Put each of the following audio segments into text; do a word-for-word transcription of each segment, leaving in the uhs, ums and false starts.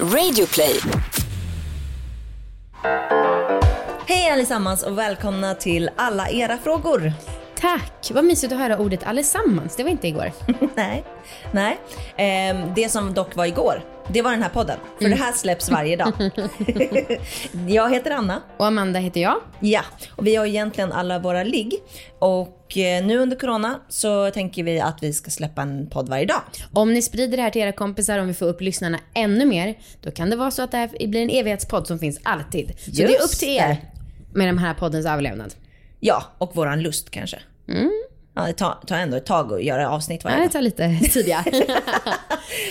Radioplay. Hej allesammans och välkomna till alla era frågor. Tack, vad mysigt att höra ordet allesammans. Det var inte igår. Nej, nej. Eh, det som dock var igår, det var den här podden. För mm. det här släpps varje dag. Jag heter Anna. Och Amanda heter jag. Ja, och vi har egentligen alla våra ligg. Och nu under corona så tänker vi att vi ska släppa en podd varje dag. Om ni sprider det här till era kompisar, om vi får upp lyssnarna ännu mer, då kan det vara så att det här blir en evighetspodd som finns alltid. Så just det är upp till er med den här poddens överlevnad. Ja, och våran lust kanske. Mm. Ja, det tar, tar ändå ett tag att göra avsnitt varje. Ja, det tar lite tidiga.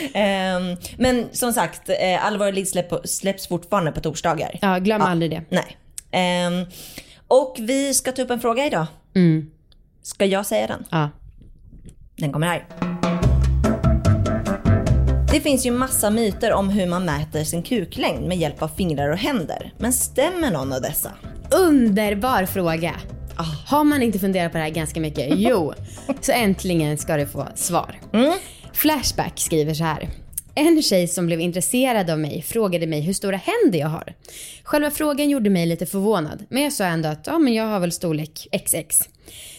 um, Men som sagt, all vår ligg släpps fortfarande på torsdagar. Ja, glöm ja. aldrig det. Nej. um, Och vi ska ta upp en fråga idag. mm. Ska jag säga den? Ja. Den kommer här. Det finns ju massa myter om hur man mäter sin kuklängd med hjälp av fingrar och händer. Men stämmer någon av dessa? Underbar fråga. Har man inte funderat på det här ganska mycket? Jo, så äntligen ska du få svar. mm. Flashback skriver så här: en tjej som blev intresserad av mig frågade mig hur stora händer jag har. Själva frågan gjorde mig lite förvånad, men jag sa ändå att ja, men jag har väl storlek X X.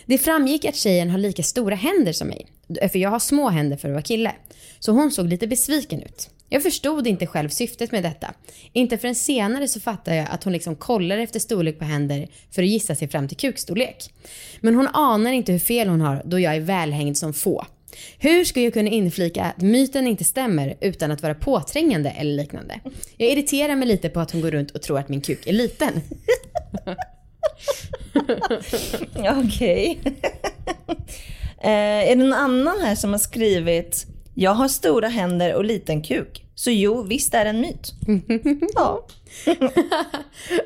Det framgick att tjejen har lika stora händer som mig, för jag har små händer för att vara kille. Så hon såg lite besviken ut. Jag förstod inte själv syftet med detta. Inte förrän senare så fattade jag att hon liksom kollar efter storlek på händer för att gissa sig fram till kukstorlek. Men hon anar inte hur fel hon har, då jag är välhängd som få. Hur ska jag kunna inflika att myten inte stämmer utan att vara påträngande eller liknande? Jag irriterar mig lite på att hon går runt och tror att min kuk är liten. Okej. uh, Är det någon annan här som har skrivit: jag har stora händer och liten kuk, så jo, visst är det en myt. Ja.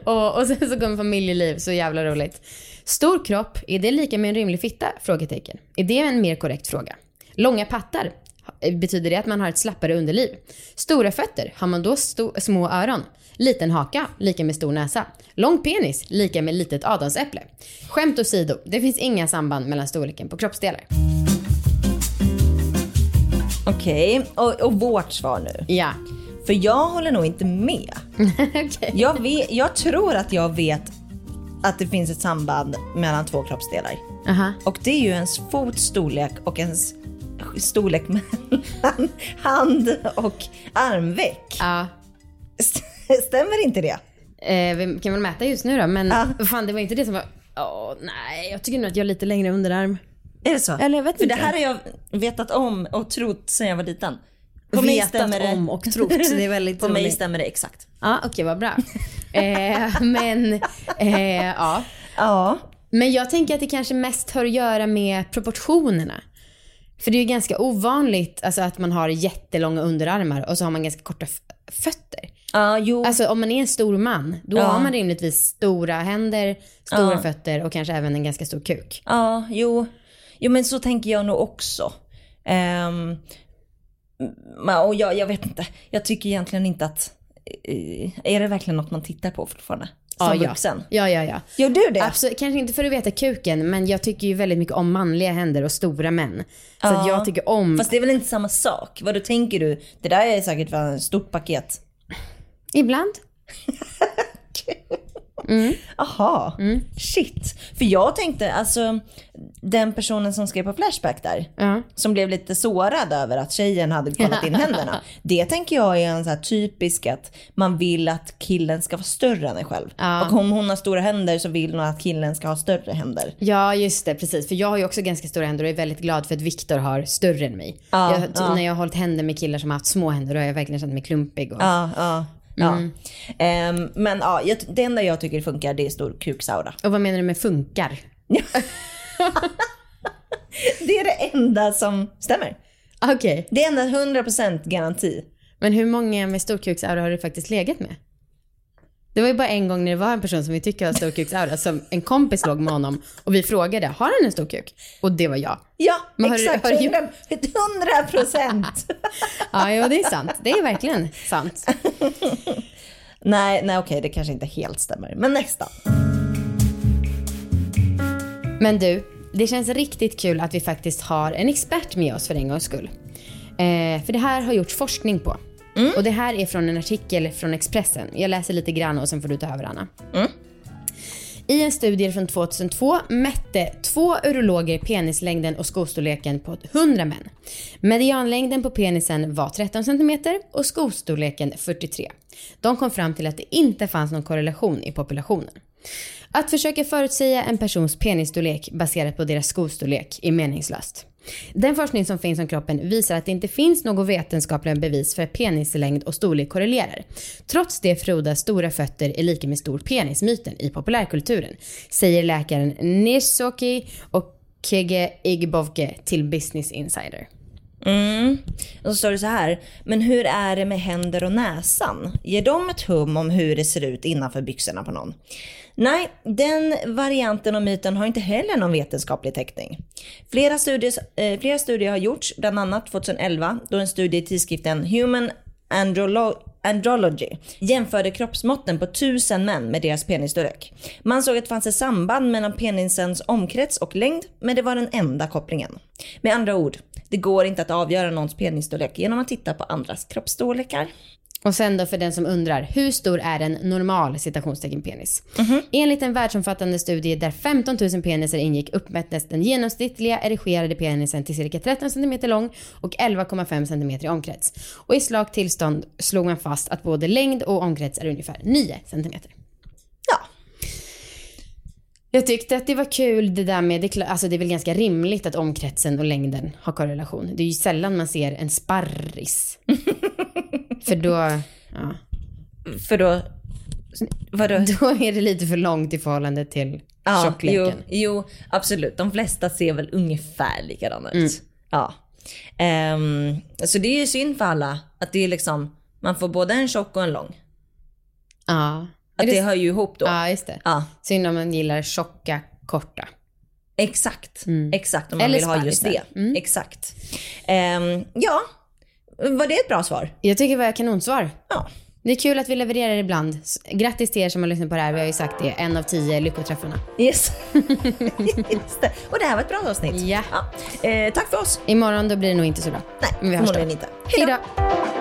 och, och sen så kommer familjeliv, så jävla roligt. Stor kropp, är det lika med en rymlig fitta? Frågetecken. Är det en mer korrekt fråga? Långa pattar, betyder det att man har ett slappare underliv? Stora fötter, har man då sto- små öron? Liten haka, lika med stor näsa. Lång penis, lika med litet adamsäpple. Skämt åsido, det finns inga samband mellan storleken på kroppsdelar. Okej, och, och vårt svar nu. Ja. För jag håller nog inte med. Okay. jag, vet, jag tror att jag vet att det finns ett samband mellan två kroppsdelar. Uh-huh. Och det är ju ens fotstorlek och ens storlek mellan hand och armveck. Ja. Stämmer inte det? Eh, vi kan väl mäta just nu då, men ah. fan, det var inte det som var... Åh, nej, jag tycker nog att jag är lite längre underarm. Är det så? Eller jag vet för inte. Det här har jag vetat om och trott sedan jag var liten. På vetat mig om och trott. Det är väldigt På roligt. Mig stämmer det exakt. Ja, ah, okej, okay, vad bra. eh, men, eh, ja. ja. Men jag tänker att det kanske mest har att göra med proportionerna. För det är ju ganska ovanligt, alltså, att man har jättelånga underarmar och så har man ganska korta f- fötter. Ah, jo. Alltså om man är en stor man, då ah. har man rimligtvis stora händer, stora ah. fötter och kanske även en ganska stor kuk. Ja, ah, jo. Jo, men så tänker jag nog också. Um, och jag, jag vet inte. Jag tycker egentligen inte att... Är det verkligen något man tittar på fortfarande? Som ah, ja. vuxen? Ja, ja, ja. Gör du det? Absolut, kanske inte för att veta kuken, men jag tycker ju väldigt mycket om manliga händer och stora män. Så ah. att jag tycker om... Fast det är väl inte samma sak? Vad du tänker du? Det där är säkert ett stort paket. Ibland. Mm. Aha, mm. shit. För jag tänkte, alltså, den personen som skrev på Flashback där uh-huh. som blev lite sårad över att tjejen hade kollat in händerna. Det tänker jag är en så här typisk, att man vill att killen ska vara större än en själv. uh. Och om hon har stora händer så vill hon att killen ska ha större händer. Ja, just det, precis. För jag har ju också ganska stora händer och är väldigt glad för att Victor har större än mig. uh, jag, uh. När jag har hållit händer med killar som har haft små händer, då har jag verkligen känt mig klumpig. Ja, och... uh, uh. Mm. Ja. Um, men ja, jag, det enda jag tycker funkar, det är stor kuksaura. Och vad menar du med funkar? Det är det enda som stämmer. Okej. Okay. Det är endast hundra procent garanti. Men hur många med stor kuksaura har du faktiskt legat med? Det var ju bara en gång när det var en person som vi tycker har stor kuksaura, som en kompis låg med honom och vi frågade, har han en stor kuk? Och det var jag. Ja, men exakt. Har du, har du... hundra procent Ja, ja, det är sant. Det är verkligen sant. nej, nej, okej, det kanske inte helt stämmer. Men nästa. Men du, det känns riktigt kul att vi faktiskt har en expert med oss för en gångs skull. Eh, för det här har gjorts forskning på. Mm. Och det här är från en artikel från Expressen. Jag läser lite grann och sen får du ta över, Anna. Mm. I en studie från tjugohundratvå mätte två urologer penislängden och skostorleken på hundra män. Medianlängden på penisen var tretton centimeter och skostorleken fyrtiotre. De kom fram till att det inte fanns någon korrelation i populationen. Att försöka förutsäga en persons penisstorlek baserat på deras skostorlek är meningslöst. Den forskning som finns om kroppen visar att det inte finns något vetenskapligt bevis för att penislängd och storlek korrelerar. Trots det frodas stora fötter är lika med stor penismyten i populärkulturen, säger läkaren Nisoki och Kege Igbovke till Business Insider. Mm. Och så står det så här: men hur är det med händer och näsan? Ger de ett hum om hur det ser ut innanför byxorna på någon? Nej, den varianten av myten har inte heller någon vetenskaplig täckning. Flera studier, eh, flera studier har gjorts, bland annat tjugoelva, då en studie i tidskriften Human Andrology Andrology jämförde kroppsmåtten på tusen män med deras penisstorlek. Man såg att det fanns ett samband mellan penisens omkrets och längd, men det var den enda kopplingen. Med andra ord, det går inte att avgöra någons penisstorlek genom att titta på andras kroppsstorlekar. Och sen då för den som undrar, hur stor är en normal citationstecken penis? Mm-hmm. Enligt en världsomfattande studie där femton tusen peniser ingick uppmättes den genomsnittliga erigerade penisen till cirka tretton centimeter lång och elva komma fem centimeter i omkrets. Och i slakt tillstånd slog man fast att både längd och omkrets är ungefär nio centimeter. Ja. Jag tyckte att det var kul det där med, det, alltså det är väl ganska rimligt att omkretsen och längden har korrelation. Det är ju sällan man ser en sparris. För då, ja. För då, vadå? Då är det lite för långt i förhållande till ja, tjockleken. Jo, jo, absolut. De flesta ser väl ungefär likadana ut. Mm. Ja. Um, så det är ju synd för alla att det är liksom, man får både en tjock och en lång. Ja. Att det, det hör ju ihop då. Ja, just det. Ja. Synd om man gillar tjocka, korta. Exakt. Mm. Exakt, om man eller vill ha just det. Mm. Exakt. Um, ja. Var det ett bra svar? Jag tycker det var ett kanonsvar. Ja. Det är kul att vi levererar ibland. Grattis till er som har lyssnat på det här. Vi har ju sagt det, en av tio lyckoträffarna. Yes. Just det. Och det här var ett bra avsnitt. Ja. Ja. Eh, tack för oss. Imorgon då blir det nog inte så bra. Nej, men vi hörs då. Inte. Hej då.